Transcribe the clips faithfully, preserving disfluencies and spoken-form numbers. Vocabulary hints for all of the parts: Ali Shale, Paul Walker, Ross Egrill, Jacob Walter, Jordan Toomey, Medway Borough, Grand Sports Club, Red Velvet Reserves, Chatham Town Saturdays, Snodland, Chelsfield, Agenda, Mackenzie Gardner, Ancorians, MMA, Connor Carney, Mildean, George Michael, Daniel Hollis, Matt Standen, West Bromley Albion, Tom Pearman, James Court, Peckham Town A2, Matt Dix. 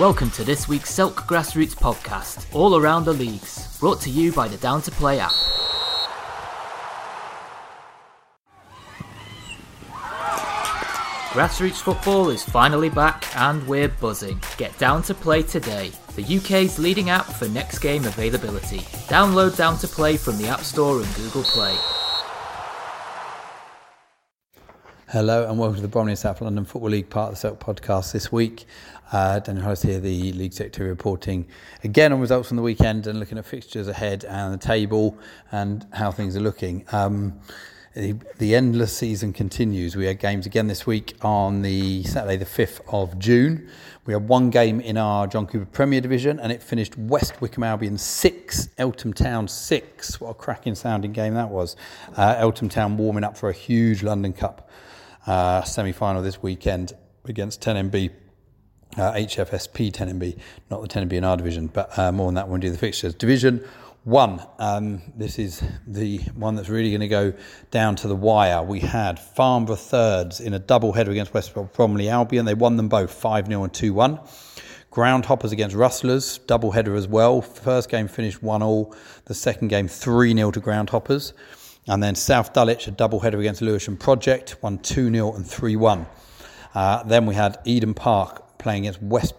Welcome to this week's Selk Grassroots Podcast, all around the leagues, brought to you by the Down to Play app. Grassroots football is finally back and we're buzzing. Get Down to Play today, the U K's leading app for next game availability. Download Down to Play from the App Store and Google Play. Hello and welcome to the Bromley South London Football League part of the Selk podcast this week. Uh, Daniel Hollis here, the League Secretary, reporting again on results from the weekend and looking at fixtures ahead and the table and how things are looking. Um, the, the endless season continues. We had games again this week on the Saturday the fifth of June. We had one game in our John Cooper Premier Division and it finished West Wickham Albion six, Eltham Town six. What a cracking sounding game that was. Uh, Eltham Town warming up for a huge London Cup Uh, semi-final this weekend against ten M B, uh, H F S P ten M B, not the ten M B in our division, but uh, more on that when we do the fixtures. Division one, um, this is the one that's really going to go down to the wire. We had Farnborough Thirds in a double header against West Bromley Albion. They won them both five nil and two one. Groundhoppers against Rustlers, double header as well. First game finished one all, the second game three nil to Groundhoppers. And then South Dulwich, a double-header against Lewisham Project, won two nil and three one. Uh, then we had Eden Park playing against West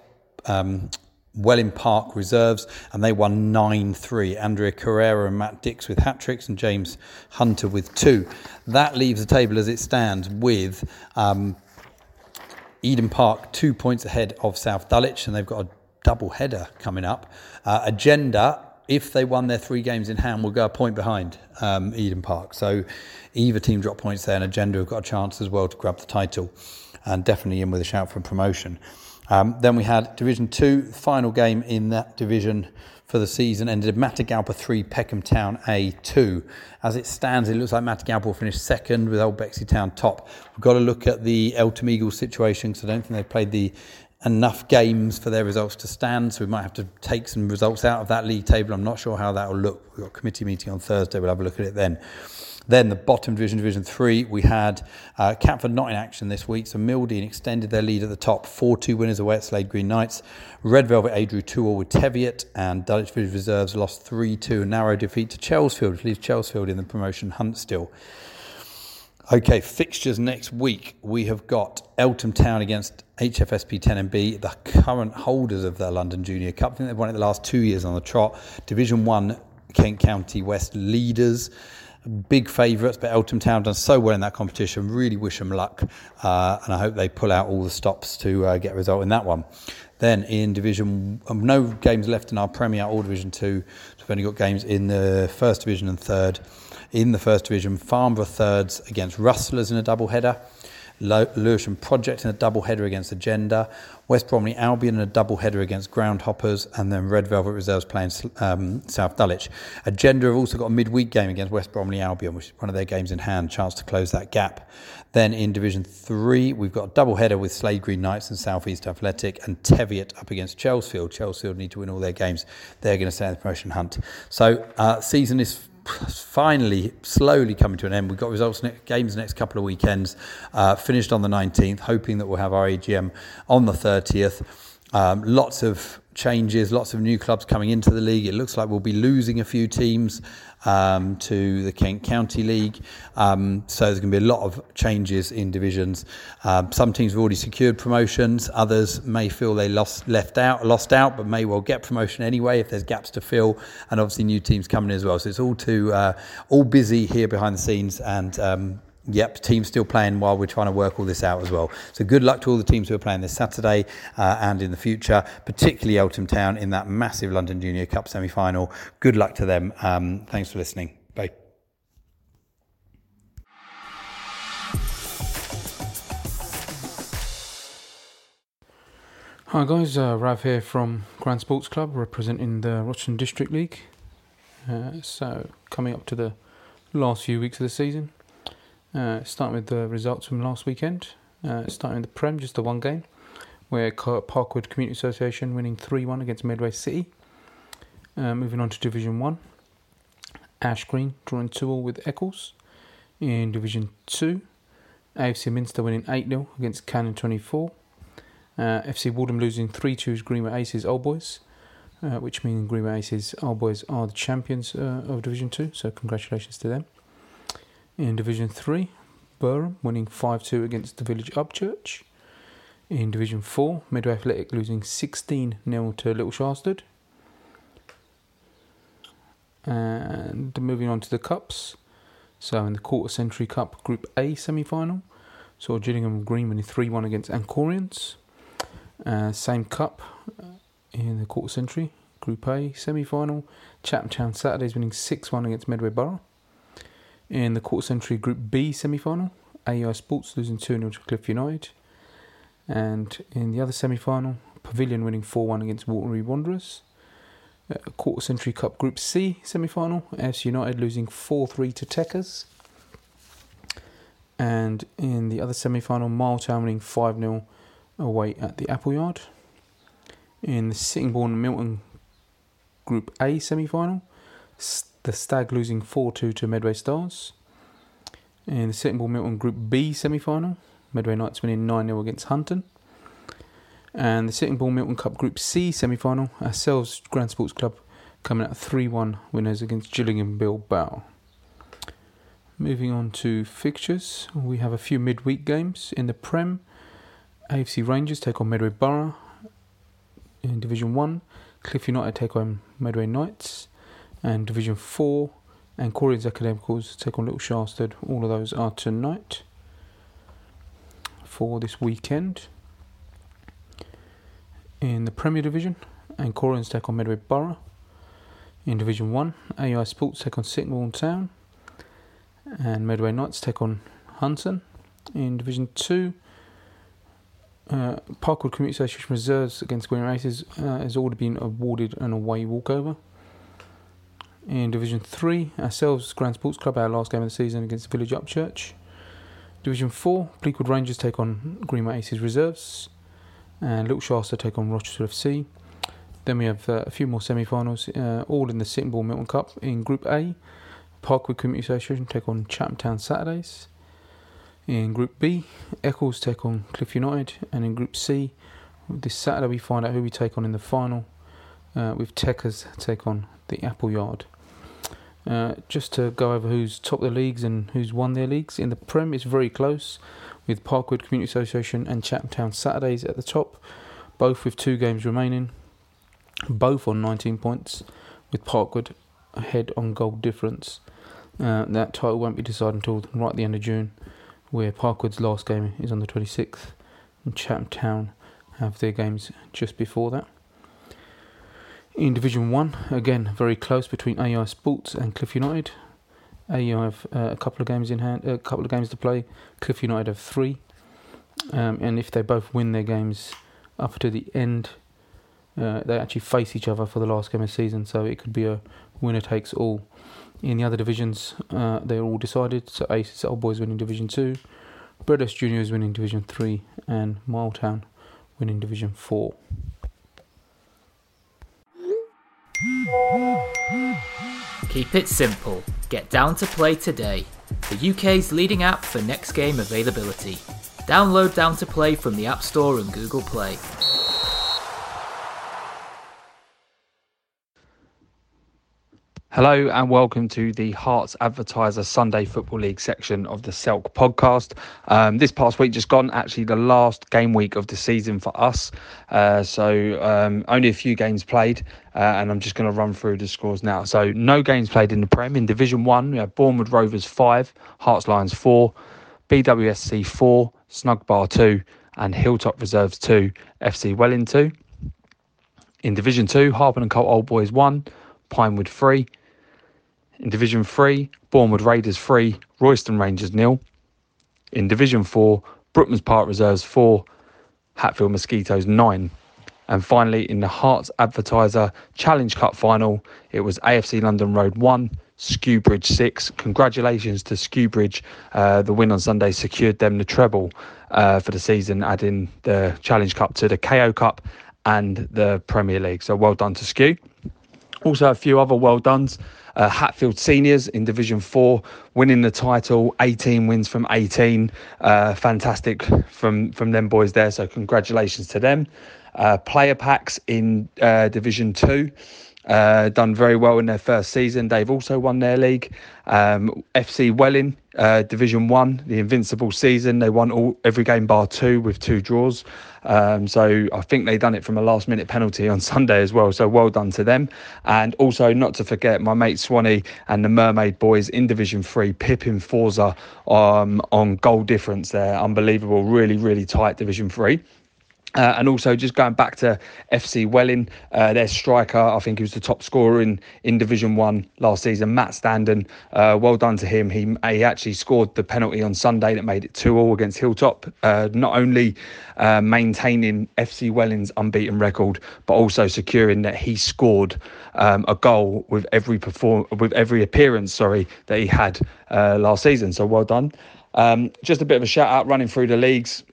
um, Welling Park Reserves, and they won nine three. Andrea Carrera and Matt Dix with hat-tricks and James Hunter with two. That leaves the table as it stands with um, Eden Park two points ahead of South Dulwich, and they've got a double-header coming up. Uh, Agenda, if they won their three games in hand, we'll go a point behind um, Eden Park. So either team drop points there, and Agenda have got a chance as well to grab the title and definitely in with a shout for promotion. Um, then we had Division two, final game in that division for the season, ended Matagalpa three, Peckham Town A two. As it stands, it looks like Matagalpa will finish second with Old Bexley Town top. We've got to look at the Eltham Eagles situation because I don't think they've played the enough games for their results to stand, so we might have to take some results out of that league table. I'm not sure how that will look. We've got a committee meeting on Thursday. We'll have a look at it then. Then the bottom division, Division three, we had uh, Catford not in action this week, so Mildean extended their lead at the top, four two winners away at Slade Green Knights. Red Velvet A drew two all with Teviot, and Dulwich Village Reserves lost three two, a narrow defeat to Chelsfield, which leaves Chelsfield in the promotion hunt still. Okay, fixtures next week. We have got Eltham Town against H F S P ten M B, the current holders of the London Junior Cup. I think they've won it the last two years on the trot. Division one, Kent County West leaders. Big favourites, but Eltham Town done so well in that competition. Really wish them luck, uh, and I hope they pull out all the stops to uh, get a result in that one. Then in Division, um, no games left in our Premier or Division two. So we've only got games in the First Division and Third. In the First Division, Farnborough Thirds against Rustlers in a double header. Lewisham Project in a double-header against Agenda, West Bromley Albion in a double-header against Groundhoppers, and then Red Velvet Reserves playing um, South Dulwich. Agenda have also got a midweek game against West Bromley Albion, which is one of their games in hand, chance to close that gap. Then in Division three, we've got a double-header with Slade Green Knights and South East Athletic, and Teviot up against Chelsfield. Chelsfield need to win all their games. They're going to stay in the promotion hunt. So uh, season is finally slowly coming to an end. We've got results next, games next couple of weekends, uh, finished on the nineteenth, hoping that we'll have our A G M on the thirtieth. Um, lots of changes, lots of new clubs coming into the league. It looks like we'll be losing a few teams um, to the Kent County League. Um, so there's going to be a lot of changes in divisions. Um, some teams have already secured promotions. Others may feel they lost left out, lost out, but may well get promotion anyway if there's gaps to fill. And obviously new teams coming in as well. So it's all too uh, all busy here behind the scenes, and Um, Yep, teams still playing while we're trying to work all this out as well. So good luck to all the teams who are playing this Saturday uh, and in the future, particularly Eltham Town in that massive London Junior Cup semi-final. Good luck to them. Um, thanks for listening. Bye. Hi guys, uh, Rav here from Grand Sports Club, representing the Rochton District League. Uh, so coming up to the last few weeks of the season. Uh, starting with the results from last weekend, uh, starting in the Prem, just the one game, where Parkwood Community Association winning three one against Medway City. Uh, moving on to Division one, Ash Green drawing two all with Eccles. In Division two, A F C Minster winning eight nil against Cannon twenty-four. Uh, F C Waltham losing three two to Greenway Aces Old Boys, uh, which means Greenway Aces Old Boys are the champions uh, of Division two, so congratulations to them. In Division three, Burham winning five two against the Village Upchurch. In Division four, Medway Athletic losing sixteen nil to Little Shastard. And moving on to the Cups. So in the Quarter Century Cup Group A semi-final, saw Gillingham Green winning three one against Ancorians. Uh, same Cup in the Quarter Century Group A semi-final, Chatham Town Saturdays winning six one against Medway Borough. In the Quarter Century Group B semi-final, A E I Sports losing two nil to Cliff United. And in the other semi-final, Pavilion winning four one against Waterloo Wanderers. Uh, Quarter Century Cup Group C semi-final, A F C United losing four three to Teckers. And in the other semi-final, Miletown winning five nil away at the Apple Yard. In the Sittingbourne and Milton Group A semi-final, the Stag losing four two to Medway Stars. In the Sittingbourne Milton Group B semi-final, Medway Knights winning nine nil against Hunton. And the Sittingbourne Milton Cup Group C semi-final, ourselves Grand Sports Club coming out three one winners against Gillingham Bilbao. Moving on to fixtures, we have a few midweek games in the Prem. A F C Rangers take on Medway Borough. In Division one, Cliff United take on Medway Knights. And Division four, Ancorians Academicals take on Little Shastard. All of those are tonight for this weekend. In the Premier Division, Ancorians take on Medway Borough. In Division one, A E I Sports take on Sittingbourne Town. And Medway Knights take on Hunton. In Division two, uh, Parkwood Community Association Reserves against Greenway Aces uh, has already been awarded an away walkover. In Division three, ourselves, Grand Sports Club, our last game of the season against Village Upchurch. Division four, Bleakwood Rangers take on Greenway Aces Reserves. And Little Shasta take on Rochester F C. Then we have uh, a few more semi-finals, uh, all in the Sittingbourne Milton Cup. In Group A, Parkwood Community Association take on Chatham Town Saturdays. In Group B, Eccles take on Cliff United. And in Group C, this Saturday we find out who we take on in the final, uh, with Teckers take on the Apple Yard. Uh, just to go over who's top of the leagues and who's won their leagues. In the Prem, it's very close, with Parkwood Community Association and Chatham Town Saturdays at the top, both with two games remaining, both on nineteen points, with Parkwood ahead on goal difference. Uh, that title won't be decided until right at the end of June, where Parkwood's last game is on the twenty-sixth, and Chatham Town have their games just before that. In Division one, again, very close between A E I Sports and Cliff United. A E I have uh, a couple of games in hand, a couple of games to play. Cliff United have three. Um, and if they both win their games up to the end, uh, they actually face each other for the last game of the season, so it could be a winner takes all. In the other divisions, uh, they're all decided. So Aces Old Boys winning Division two, Bredos Juniors winning Division three, and Miletown winning Division four. Keep it simple. Get Down to Play today, the U K's leading app for next game availability. Download Down to Play from the App Store and Google Play. Hello and welcome to the Hearts Advertiser Sunday Football League section of the Selk podcast. Um, this past week just gone, actually the last game week of the season for us. Uh, so um, only a few games played, uh, and I'm just going to run through the scores now. So no games played in the Prem. In Division one, we have Bournemouth Rovers five, Hearts Lions four, B W S C four, Snug Bar two, and Hilltop Reserves two, F C Welling two. In Division two, Harpen and Colt Old Boys one, Pinewood three. In Division three, Bournemouth Raiders three, Royston Rangers nil. In Division four, Brookmans Park Reserves four, Hatfield Mosquitoes nine. And finally, in the Hearts Advertiser Challenge Cup Final, it was A F C London Road one, Skewbridge six. Congratulations to Skewbridge. Uh, the win on Sunday secured them the treble uh, for the season, adding the Challenge Cup to the K O Cup and the Premier League. So well done to Skew. Also a few other well dones. Uh, Hatfield Seniors in Division four, winning the title, eighteen wins from eighteen. Uh, fantastic from, from them boys there, so congratulations to them. Uh, player packs in uh, Division two, uh, done very well in their first season. They've also won their league. Um, F C Welling, uh, Division one, the invincible season. They won all every game bar two with two draws. Um, so I think they done it from a last minute penalty on Sunday as well. So well done to them. And also not to forget my mate Swanee and the Mermaid Boys in Division three, Pippin Forza um, on goal difference there. Unbelievable, really, really tight Division three. Uh, and also just going back to F C Welling, uh, their striker, I think he was the top scorer in, in Division one last season, Matt Standen. Uh, well done to him. He he actually scored the penalty on Sunday that made it two all against Hilltop, uh, not only uh, maintaining F C Welling's unbeaten record, but also securing that he scored um, a goal with every perform- with every appearance sorry, that he had uh, last season. So well done. Um, just a bit of a shout out running through the leagues.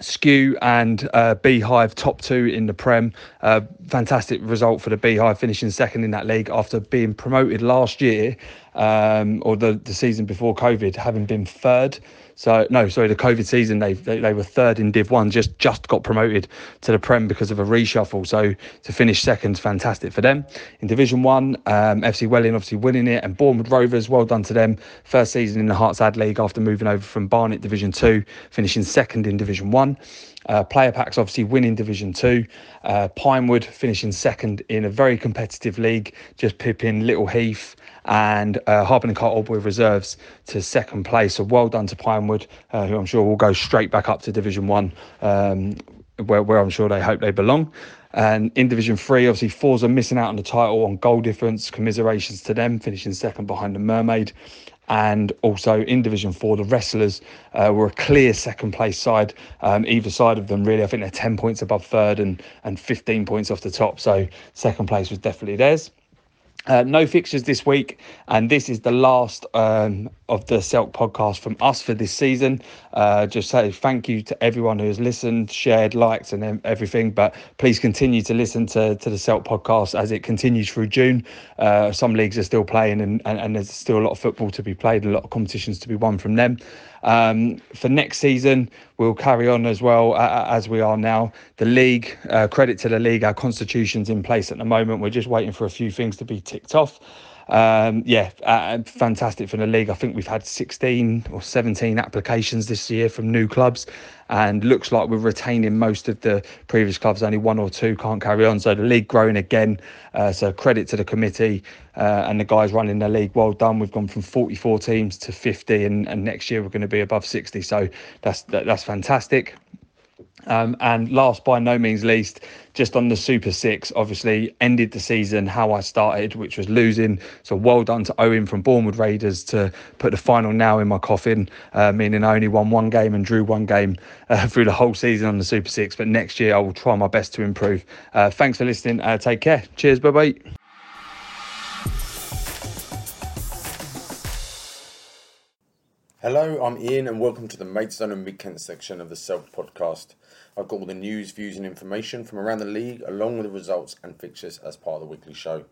Skew and uh, Beehive top two in the Prem. Uh, fantastic result for the Beehive, finishing second in that league after being promoted last year, um, or the, the season before COVID, having been third. So no, sorry, the COVID season they they, they were third in Div One. Just just got promoted to the Prem because of a reshuffle. So to finish second, fantastic for them. In Division One, um, F C Welling obviously winning it, and Bournemouth Rovers, well done to them. First season in the Hearts Ad League after moving over from Barnet Division Two, finishing second in Division One. Uh, player packs obviously winning Division Two. Uh, Pinewood finishing second in a very competitive league, just pipping Little Heath and uh, Harbin and Cart Old Boy Reserves to second place. So well done to Pinewood, uh, who I'm sure will go straight back up to Division One, um, where, where I'm sure they hope they belong. And in Division Three, obviously Forza missing out on the title on goal difference. Commiserations to them, finishing second behind the Mermaid. And also in Division Four, the Wrestlers uh, were a clear second place side. Um, either side of them, really. I think they're ten points above third and and fifteen points off the top. So second place was definitely theirs. Uh, no fixtures this week, and this is the last um, of the Selk podcast from us for this season. Uh, just say thank you to everyone who has listened, shared, liked, and everything. But please continue to listen to, to the Selk podcast as it continues through June. Uh, some leagues are still playing, and, and, and there's still a lot of football to be played, a lot of competitions to be won from them. Um, for next season, we'll carry on as well uh, as we are now. The league, uh, credit to the league, our constitution's in place at the moment. We're just waiting for a few things to be ticked off. Um, yeah, uh, fantastic from the league. I think we've had sixteen or seventeen applications this year from new clubs, and looks like we're retaining most of the previous clubs. Only one or two can't carry on. So the league growing again. Uh, so credit to the committee uh, and the guys running the league. Well done. We've gone from forty-four teams to fifty, and, and next year we're going to be above sixty. So that's that, that's fantastic. Um, and last, by no means least, just on the Super Six, obviously ended the season how I started, which was losing. So well done to Owen from Bournemouth Raiders to put the final nail in my coffin, uh, meaning I only won one game and drew one game uh, through the whole season on the Super Six. But next year I will try my best to improve. Uh, thanks for listening. Uh, take care. Cheers. Bye-bye. Hello, I'm Ian and welcome to the Maidstone and Mid Kent section of the Selk podcast. I've got all the news, views and information from around the league along with the results and fixtures as part of the weekly show.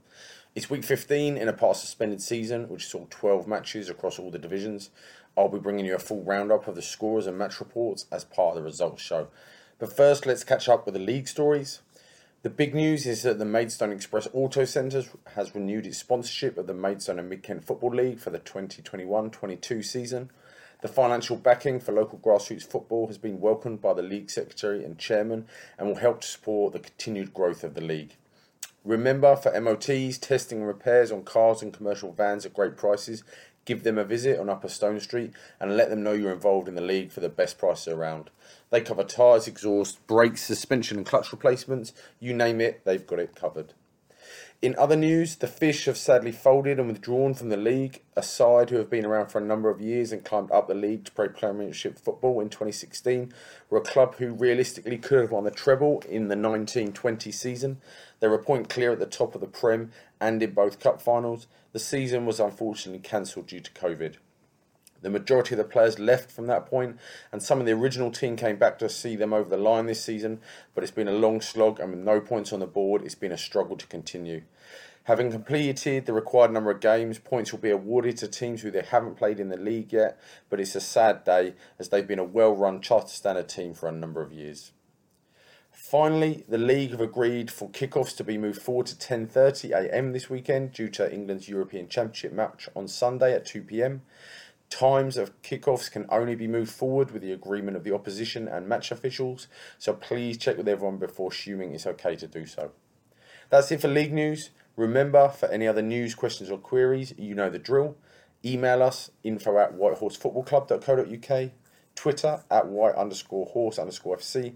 It's week fifteen in a part of suspended season which saw twelve matches across all the divisions. I'll be bringing you a full roundup of the scorers and match reports as part of the results show. But first let's catch up with the league stories. The big news is that the Maidstone Express Auto Centres has renewed its sponsorship of the Maidstone and Mid Kent Football League for the twenty twenty-one twenty-two season. The financial backing for local grassroots football has been welcomed by the league secretary and chairman and will help to support the continued growth of the league. Remember, for M O Ts, testing and repairs on cars and commercial vans at great prices, give them a visit on Upper Stone Street and let them know you're involved in the league for the best prices around. They cover tyres, exhaust, brakes, suspension and clutch replacements. You name it, they've got it covered. In other news, the Fish have sadly folded and withdrawn from the league, a side who have been around for a number of years and climbed up the league to play Premiership football in twenty sixteen, were a club who realistically could have won the treble in the nineteen twenty season. They were a point clear at the top of the Prem and in both cup finals. The season was unfortunately cancelled due to COVID. The majority of the players left from that point, and some of the original team came back to see them over the line this season, but it's been a long slog, and with no points on the board, it's been a struggle to continue. Having completed the required number of games, points will be awarded to teams who they haven't played in the league yet, but it's a sad day as they've been a well-run Charter Standard team for a number of years. Finally, the league have agreed for kickoffs to be moved forward to ten thirty a m this weekend due to England's European Championship match on Sunday at two p m. Times of kickoffs can only be moved forward with the agreement of the opposition and match officials, so please check with everyone before assuming it's okay to do so. That's it for league news. Remember, for any other news, questions or queries, you know the drill. Email us, info at whitehorsefutballclub.co.uk, Twitter at white underscore horse underscore fc,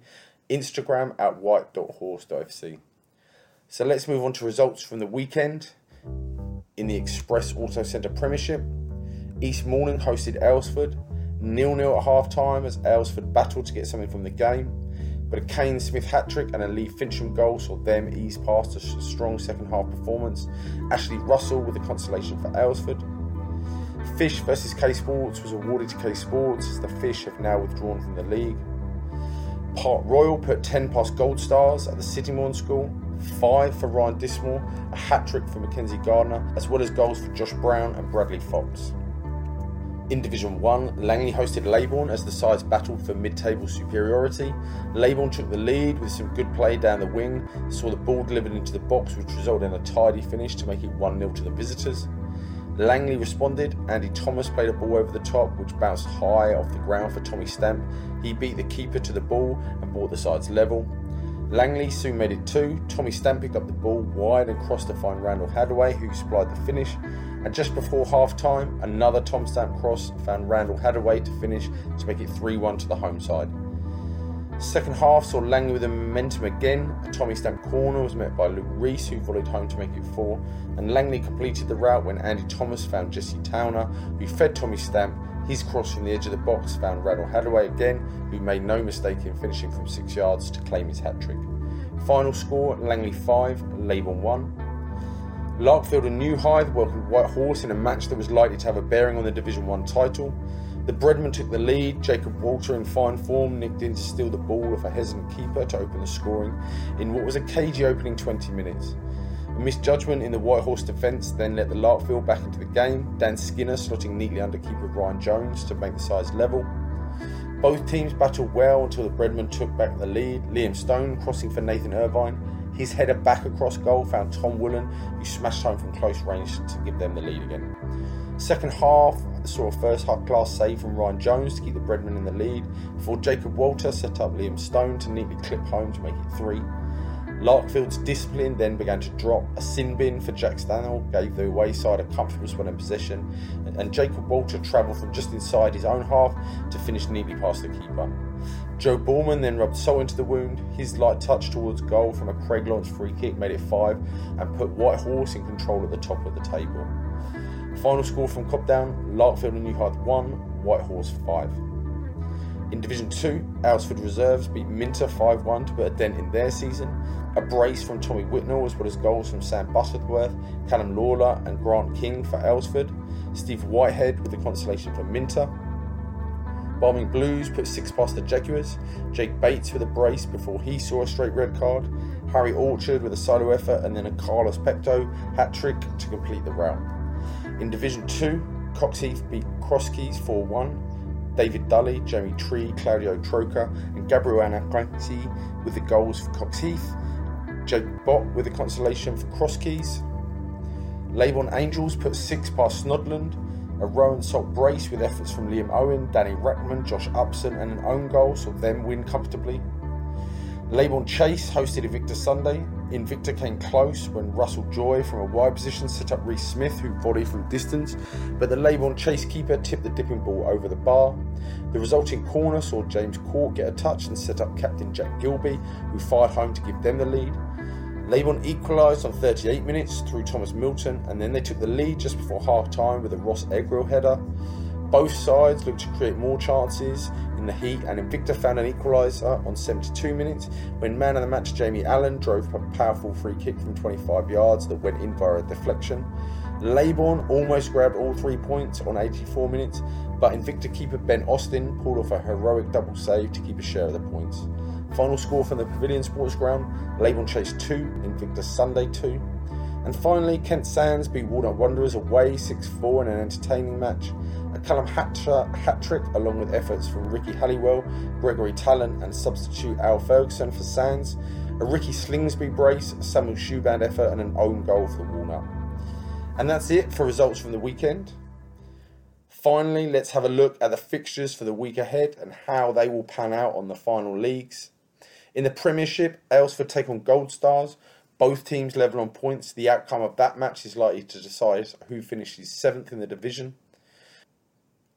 Instagram at white.horse.fc. So let's move on to results from the weekend. In the Express Auto Centre Premiership, East Morning hosted Aylesford, nil nil at half-time as Aylesford battled to get something from the game, but a Kane Smith hat-trick and a Lee Fincham goal saw them ease past a strong second-half performance. Ashley Russell with the consolation for Aylesford. Fish versus K-Sports was awarded to K-Sports as the Fish have now withdrawn from the league. Park Royal put ten past Gold Stars at the Sittingbourne School, five for Ryan Dismore, a hat-trick for Mackenzie Gardner, as well as goals for Josh Brown and Bradley Fox. In Division one, Langley hosted Leybourne as the sides battled for mid-table superiority. Leybourne took the lead with some good play down the wing, saw the ball delivered into the box which resulted in a tidy finish to make it one nil to the visitors. Langley responded, Andy Thomas played a ball over the top which bounced high off the ground for Tommy Stamp. He beat the keeper to the ball and brought the sides level. Langley soon made it two, Tommy Stamp picked up the ball wide and crossed to find Randall Hadaway who supplied the finish. And just before half-time, another Tom Stamp cross found Randall Hadaway to finish to make it three one to the home side. Second half saw Langley with the momentum again. A Tommy Stamp corner was met by Luke Reese, who volleyed home to make it four. And Langley completed the route when Andy Thomas found Jesse Towner, who fed Tommy Stamp. His cross from the edge of the box found Randall Hadaway again, who made no mistake in finishing from six yards to claim his hat-trick. Final score, Langley five, Leybourne one. Larkfield and Newhythe welcomed Whitehorse in a match that was likely to have a bearing on the Division one title. The Breadmen took the lead, Jacob Walter in fine form nicked in to steal the ball off a hesitant keeper to open the scoring in what was a cagey opening twenty minutes. A misjudgment in the Whitehorse defence then let the Larkfield back into the game, Dan Skinner slotting neatly under keeper Ryan Jones to make the sides level. Both teams battled well until the Breadmen took back the lead, Liam Stone crossing for Nathan Irvine. His header back across goal found Tom Woolen, who smashed home from close range to give them the lead again. Second half saw a first half class save from Ryan Jones to keep the Breadmen in the lead, before Jacob Walter set up Liam Stone to neatly clip home to make it three. Larkfield's discipline then began to drop, a sin bin for Jack Stanhill gave the away side a comfortable spell in possession, and Jacob Walter travelled from just inside his own half to finish neatly past the keeper. Joe Borman then rubbed salt into the wound, his light touch towards goal from a Craig Lawrence free kick made it five and put Whitehorse in control at the top of the table. Final score from Cobdown, Larkfield and Newhythe one, Whitehorse five. In Division two, Aylesford Reserves beat Minter five one to put a dent in their season. A brace from Tommy Whitnell as well as goals from Sam Butterworth, Callum Lawler and Grant King for Aylesford. Steve Whitehead with the consolation for Minter. Barming Blues put six past the Jaguars, Jake Bates with a brace before he saw a straight red card, Harry Orchard with a solo effort and then a Carlos Pecto hat-trick to complete the rout. In Division two, Coxheath beat Crosskeys four one, David Dully, Jamie Tree, Claudio Troca and Gabriel Anacleti with the goals for Coxheath, Jake Bott with a consolation for Crosskeys. Leybourne Angels put six past Snodland, a Rowan Salt brace with efforts from Liam Owen, Danny Rackman, Josh Upson and an own goal saw them win comfortably. Leybourne Chase hosted Invicta Sunday. Invicta came close when Russell Joy from a wide position set up Reece Smith who volleyed from distance, but the Leybourne Chase keeper tipped the dipping ball over the bar. The resulting corner saw James Court get a touch and set up captain Jack Gilby who fired home to give them the lead. Leybourne equalised on thirty-eight minutes through Thomas Milton and then they took the lead just before half-time with a Ross Egrill header. Both sides looked to create more chances in the heat, and Invicta found an equaliser on seventy-two minutes when man of the match Jamie Allen drove a powerful free kick from twenty-five yards that went in via a deflection. Leybourne almost grabbed all three points on eighty-four minutes, but Invicta keeper Ben Austin pulled off a heroic double save to keep a share of the points. Final score from the Pavilion Sports Ground, Leybourne Chase two, Invicta Sunday two. And finally, Kent Sands beat Walnut Wanderers away six four in an entertaining match. A Callum hat-trick along with efforts from Ricky Halliwell, Gregory Talon and substitute Al Ferguson for Sands. A Ricky Slingsby brace, a Samuel Shoeband effort and an own goal for the Walnut. And that's it for results from the weekend. Finally, let's have a look at the fixtures for the week ahead and how they will pan out on the final leagues. In the Premiership, Aylesford take on Gold Stars. Both teams level on points. The outcome of that match is likely to decide who finishes seventh in the division.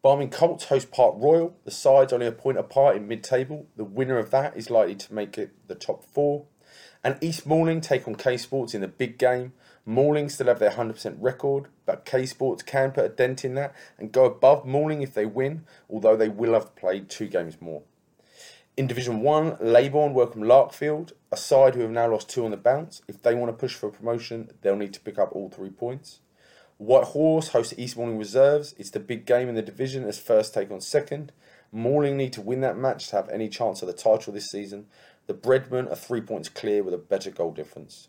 Barming Colts host Park Royal. The sides only a point apart in mid-table. The winner of that is likely to make it the top four. And East Malling take on K-Sports in the big game. Malling still have their one hundred percent record, but K-Sports can put a dent in that and go above Malling if they win, although they will have played two games more. In Division one, Leybourne welcome Larkfield, a side who have now lost two on the bounce. If they want to push for promotion, they'll need to pick up all three points. Whitehorse hosts East Malling Reserves. It's the big game in the division as first take on second. Malling need to win that match to have any chance of the title this season. The Breadmen are three points clear with a better goal difference.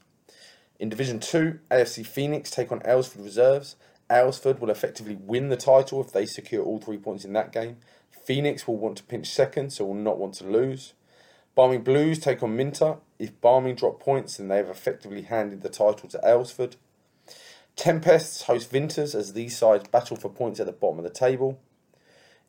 In Division two, A F C Phoenix take on Aylesford Reserves. Aylesford will effectively win the title if they secure all three points in that game. Phoenix will want to pinch second, so will not want to lose. Barming Blues take on Minter. If Barming drop points, then they have effectively handed the title to Aylesford. Tempests host Vinters as these sides battle for points at the bottom of the table.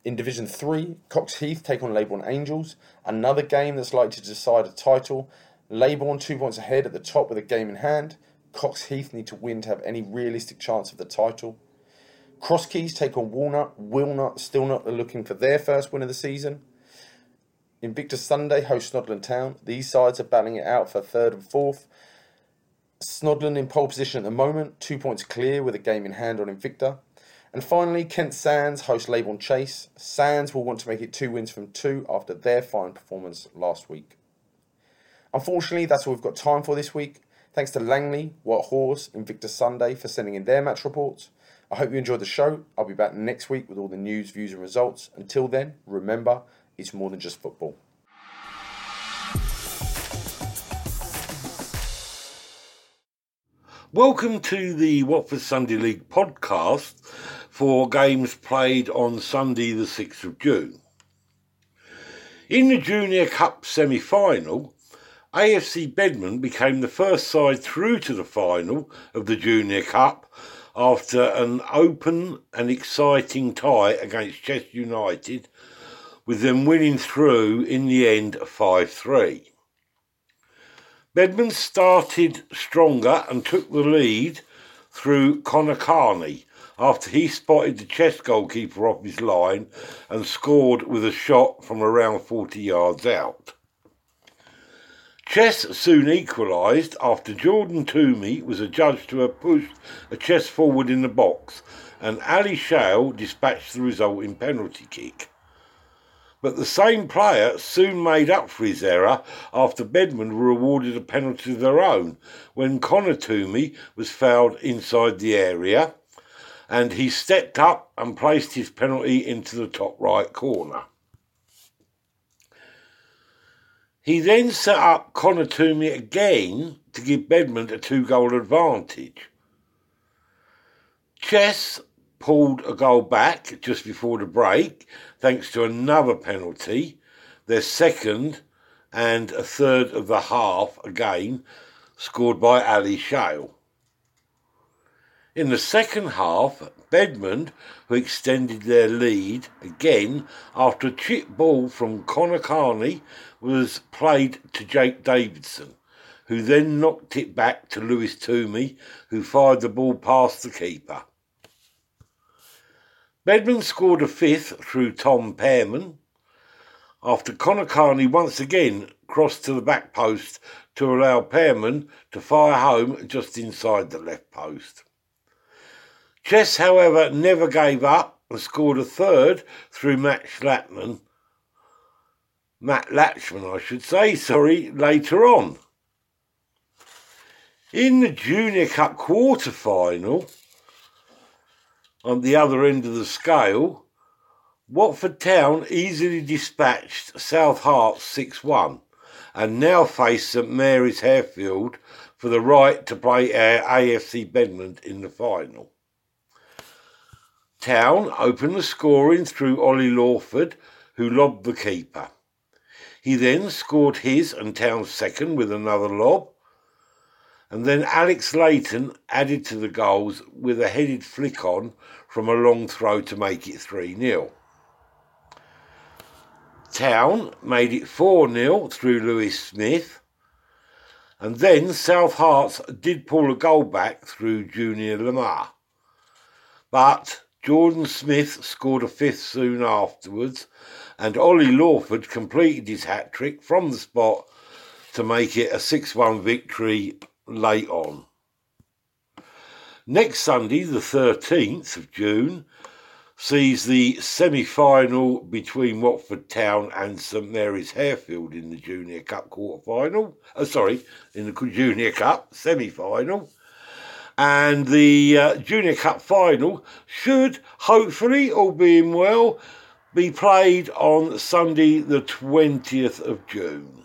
In Division three, Cox Heath take on Leybourne Angels. Another game that's likely to decide a title. Leybourne two points ahead at the top with a game in hand. Cox Heath need to win to have any realistic chance of the title. Crosskeys take on Walnut. Walnut still not looking for their first win of the season. Invicta Sunday host Snodland Town. These sides are battling it out for third and fourth. Snodland in pole position at the moment, two points clear with a game in hand on Invicta. And finally, Kent Sands host Leybourne Chase. Sands will want to make it two wins from two after their fine performance last week. Unfortunately, that's all we've got time for this week. Thanks to Langley, Whitehorse, Invicta Sunday for sending in their match reports. I hope you enjoyed the show. I'll be back next week with all the news, views and results. Until then, remember, it's more than just football. Welcome to the Watford Sunday League podcast for games played on Sunday the sixth of June. In the Junior Cup semi-final, A F C Bedman became the first side through to the final of the Junior Cup after an open and exciting tie against Chest United, with them winning through in the end five three. Bedman started stronger and took the lead through Connor Carney after he spotted the Chess goalkeeper off his line and scored with a shot from around forty yards out. Chess soon equalised after Jordan Toomey was adjudged to have pushed a Chess forward in the box and Ali Shale dispatched the resulting penalty kick. But the same player soon made up for his error after Bedman were awarded a penalty of their own when Connor Toomey was fouled inside the area and he stepped up and placed his penalty into the top right corner. He then set up Connor Toomey again to give Bedman a two-goal advantage. Chess pulled a goal back just before the break, thanks to another penalty, their second and a third of the half again, scored by Ali Shale. In the second half, Bedmond, who extended their lead again after a chip ball from Connor Carney was played to Jake Davidson, who then knocked it back to Lewis Toomey, who fired the ball past the keeper. Bedman scored a fifth through Tom Pearman after Connor Carney once again crossed to the back post to allow Pearman to fire home just inside the left post. Chess, however, never gave up and scored a third through Matt Latchman, Matt Latchman, I should say, sorry, later on. In the Junior Cup quarter-final, on the other end of the scale, Watford Town easily dispatched South Hearts six one and now face St Mary's Harefield for the right to play A F C Bedmont in the final. Town opened the scoring through Ollie Lawford, who lobbed the keeper. He then scored his and Town's second with another lob, and then Alex Leighton added to the goals with a headed flick on from a long throw to make it three nil. Town made it four nil through Lewis Smith, and then South Hearts did pull a goal back through Junior Lamar. But Jordan Smith scored a fifth soon afterwards, and Ollie Lawford completed his hat-trick from the spot to make it a six one victory late on. Next Sunday, the thirteenth of June, sees the semi-final between Watford Town and St Mary's Harefield in the Junior Cup quarter-final, uh, sorry, in the Junior Cup semi-final, and the uh, Junior Cup final should, hopefully, all being well, be played on Sunday the twentieth of June.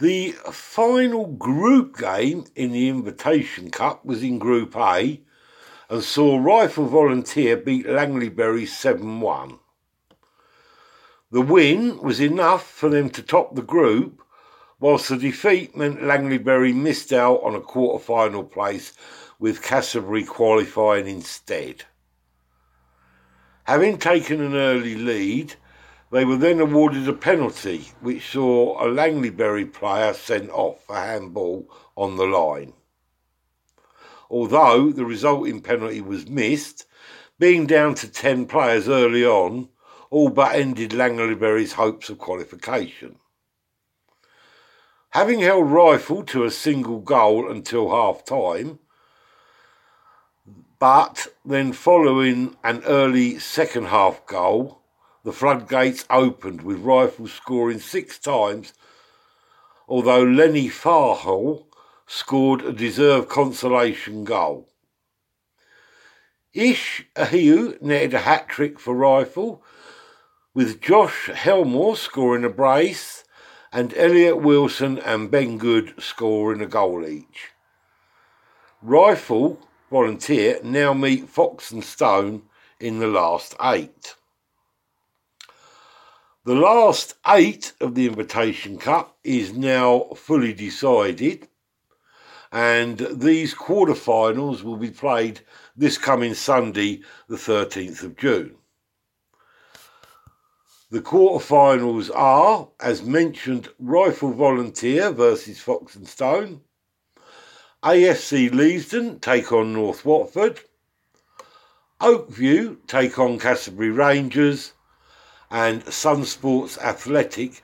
The final group game in the Invitation Cup was in Group A and saw Rifle Volunteer beat Langleybury seven one. The win was enough for them to top the group, whilst the defeat meant Langleybury missed out on a quarter-final place, with Casterbury qualifying instead. Having taken an early lead, they were then awarded a penalty, which saw a Langleybury player sent off for handball on the line. Although the resulting penalty was missed, being down to ten players early on, all but ended Langleybury's hopes of qualification. Having held Rifle to a single goal until half-time, but then following an early second-half goal, the floodgates opened with Rifle scoring six times, although Lenny Farhall scored a deserved consolation goal. Ish Ahiu netted a hat-trick for Rifle, with Josh Helmore scoring a brace, and Elliot Wilson and Ben Good scoring a goal each. Rifle Volunteer now meet Foxenstone in the last eight. The last eight of the Invitation Cup is now fully decided, and these quarterfinals will be played this coming Sunday, the thirteenth of June. The quarterfinals are, as mentioned, Rifle Volunteer versus Foxenstone, A F C Leesden take on North Watford, Oakview take on Casterbury Rangers, and Sunsports Athletic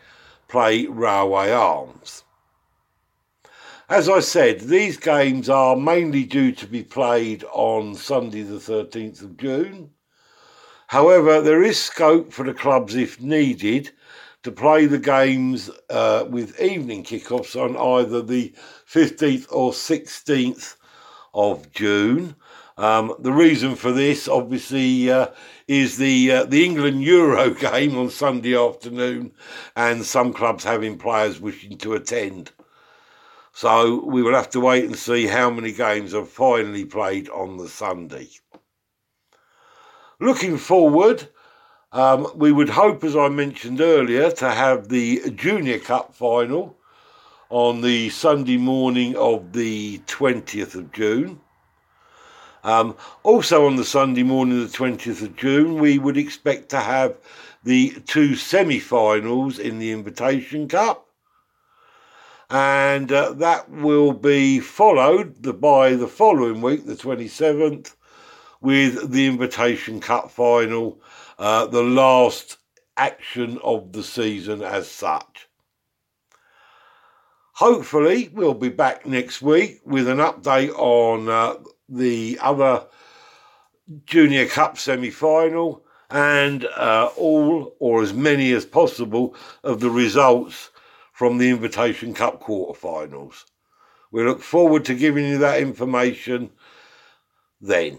play Railway Arms. As I said, these games are mainly due to be played on Sunday the thirteenth of June. However, there is scope for the clubs, if needed, to play the games uh, with evening kickoffs on either the fifteenth or sixteenth of June. Um, the reason for this, obviously, uh, is the uh, the England Euro game on Sunday afternoon, and some clubs having players wishing to attend. So we will have to wait and see how many games are finally played on the Sunday. Looking forward, um, we would hope, as I mentioned earlier, to have the Junior Cup final on the Sunday morning of the twentieth of June. Um, also on the Sunday morning of the twentieth of June, we would expect to have the two semi-finals in the Invitation Cup. And uh, that will be followed by the following week, the twenty-seventh, with the Invitation Cup final, uh, the last action of the season as such. Hopefully, we'll be back next week with an update on uh, the other Junior Cup semi-final, and uh, all, or as many as possible, of the results from the Invitation Cup quarterfinals. We look forward to giving you that information then.